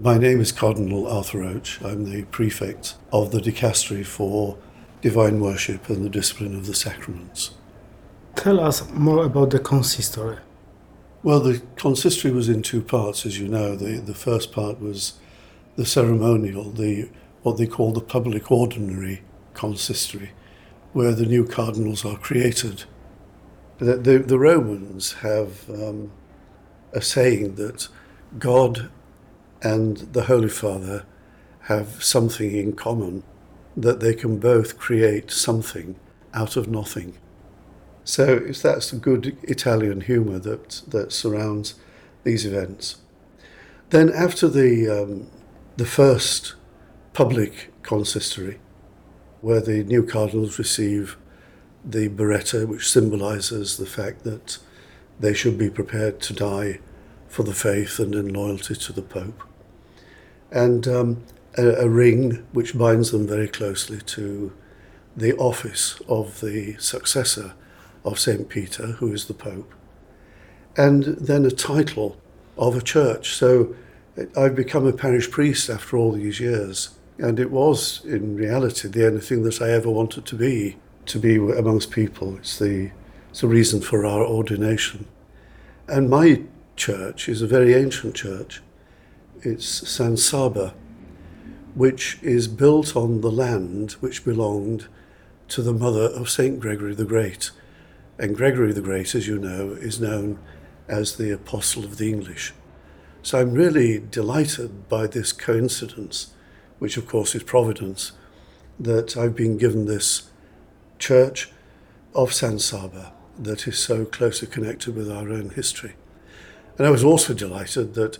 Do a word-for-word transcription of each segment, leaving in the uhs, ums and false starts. My name is Cardinal Arthur Roch. I'm the prefect of the Dicastery for Divine Worship and the Discipline of the Sacraments. Tell us more about the consistory. Well, the consistory was in two parts, as you know. The, the first part was the ceremonial, the what they call the public ordinary consistory, where the new cardinals are created. The, the, the Romans have um, a saying that God and the Holy Father have something in common, that they can both create something out of nothing. So it's, that's the good Italian humour that, that surrounds these events. Then after the, um, the first public consistory, where the new cardinals receive the Beretta, which symbolises the fact that they should be prepared to die for the faith and in loyalty to the Pope, and um, a, a ring which binds them very closely to the office of the successor of Saint Peter, who is the Pope, and then a title of a church. So I've become a parish priest after all these years, and it was, in reality, the only thing that I ever wanted to be, to be amongst people. It's the, it's the reason for our ordination. And my church is a very ancient church. It's San Saba, which is built on the land which belonged to the mother of Saint Gregory the Great. And Gregory the Great, as you know, is known as the Apostle of the English. So I'm really delighted by this coincidence, which of course is providence, that I've been given this church of San Saba that is so closely connected with our own history. And I was also delighted that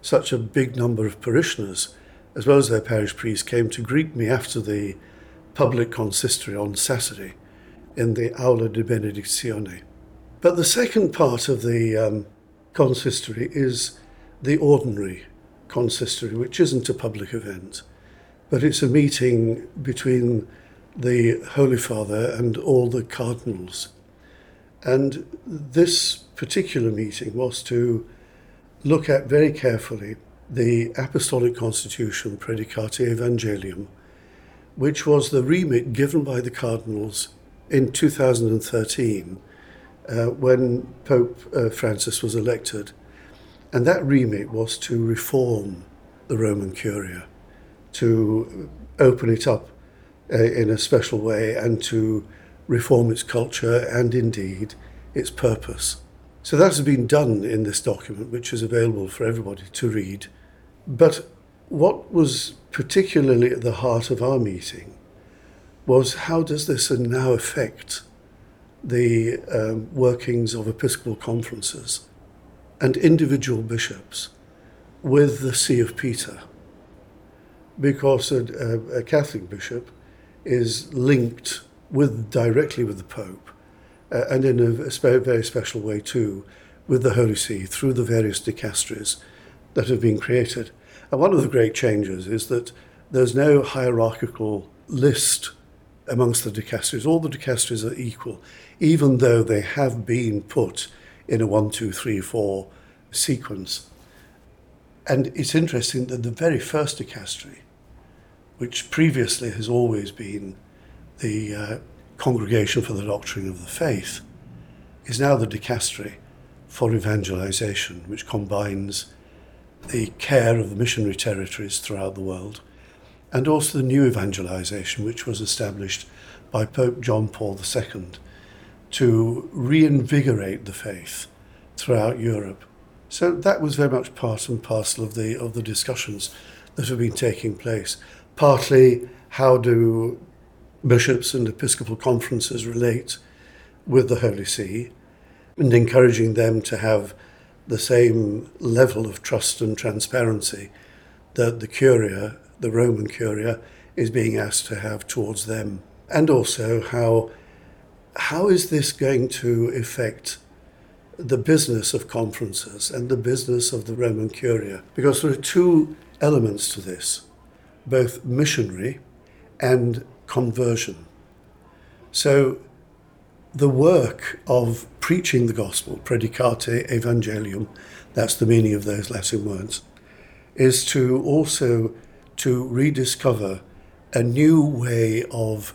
such a big number of parishioners, as well as their parish priests, came to greet me after the public consistory on Saturday in the Aula di Benedizione. But the second part of the um, consistory is the ordinary consistory, which isn't a public event, but it's a meeting between the Holy Father and all the cardinals. And this particular meeting was to look at very carefully the Apostolic Constitution, Praedicate Evangelium, which was the remit given by the cardinals in two thousand thirteen uh, when Pope uh, Francis was elected. And that remit was to reform the Roman Curia, to open it up uh, in a special way and to reform its culture and indeed its purpose. So that has been done in this document, which is available for everybody to read. But what was particularly at the heart of our meeting was how does this now affect the um, workings of Episcopal conferences and individual bishops with the See of Peter? Because a, a, a Catholic bishop is linked with directly with the Pope, uh, and in a, a spe- very special way too, with the Holy See through the various dicasteries that have been created. And one of the great changes is that there's no hierarchical list amongst the dicasteries. All the dicasteries are equal, even though they have been put in a one, two, three, four sequence. And it's interesting that the very first dicastery, which previously has always been the uh, Congregation for the Doctrine of the Faith, is now the Dicastery for Evangelization, which combines the care of the missionary territories throughout the world and also the new evangelization, which was established by Pope John Paul the Second to reinvigorate the faith throughout Europe. So that was very much part and parcel of the of the discussions that have been taking place. Partly, how do bishops and Episcopal conferences relate with the Holy See, and encouraging them to have the same level of trust and transparency that the Curia, the Roman Curia, is being asked to have towards them. And also how how is this going to affect the business of conferences and the business of the Roman Curia? Because there are two elements to this, both missionary and conversion. So the work of preaching the gospel, Predicate Evangelium, that's the meaning of those Latin words, is to also to rediscover a new way of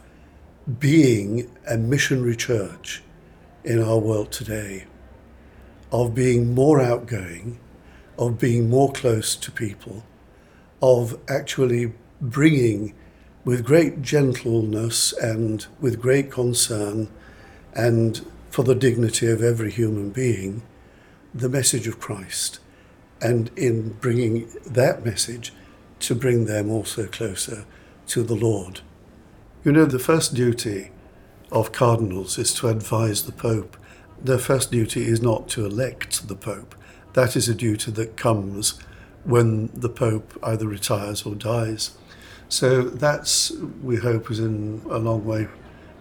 being a missionary church in our world today, of being more outgoing, of being more close to people, of actually bringing with great gentleness and with great concern and for the dignity of every human being, the message of Christ, and in bringing that message to bring them also closer to the Lord. You know, the first duty of cardinals is to advise the Pope. Their first duty is not to elect the Pope. That is a duty that comes when the Pope either retires or dies. So that's, we hope, is in a long way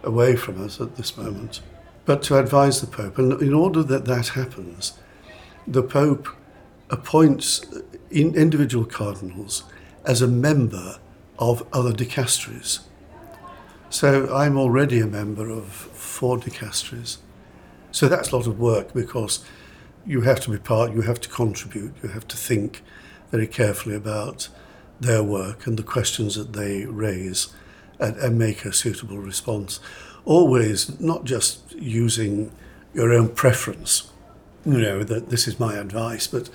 away from us at this moment. But to advise the Pope, and in order that that happens, the Pope appoints individual cardinals as a member of other dicasteries. So I'm already a member of four dicasteries. So that's a lot of work, because you have to be part, you have to contribute, you have to think very carefully about their work and the questions that they raise and, and make a suitable response. Always not just using your own preference, you know, that this is my advice, but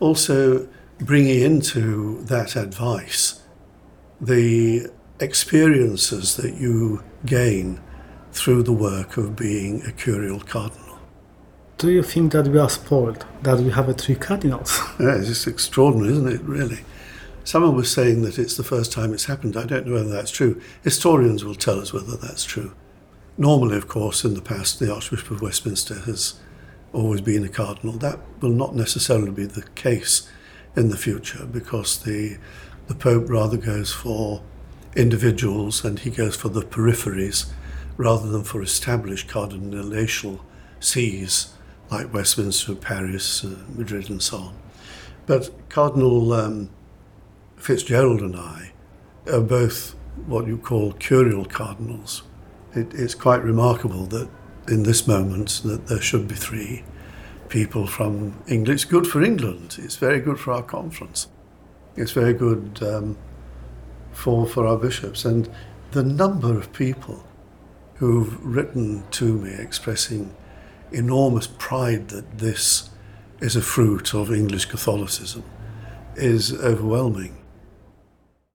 also bringing into that advice the experiences that you gain through the work of being a curial cardinal. Do you think that we are spoiled, that we have three cardinals? Yeah, it's just extraordinary, isn't it, really? Someone was saying that it's the first time it's happened. I don't know whether that's true. Historians will tell us whether that's true. Normally, of course, in the past, the Archbishop of Westminster has always been a cardinal. That will not necessarily be the case in the future, because the the Pope rather goes for individuals and he goes for the peripheries rather than for established cardinalational sees like Westminster, Paris, uh, Madrid and so on. But Cardinal um, Fitzgerald and I are both what you call curial cardinals. It, it's quite remarkable that in this moment that there should be three people from England. It's good for England. It's very good for our conference. It's very good um, for, for our bishops. And the number of people who've written to me expressing enormous pride that this is a fruit of English Catholicism is overwhelming.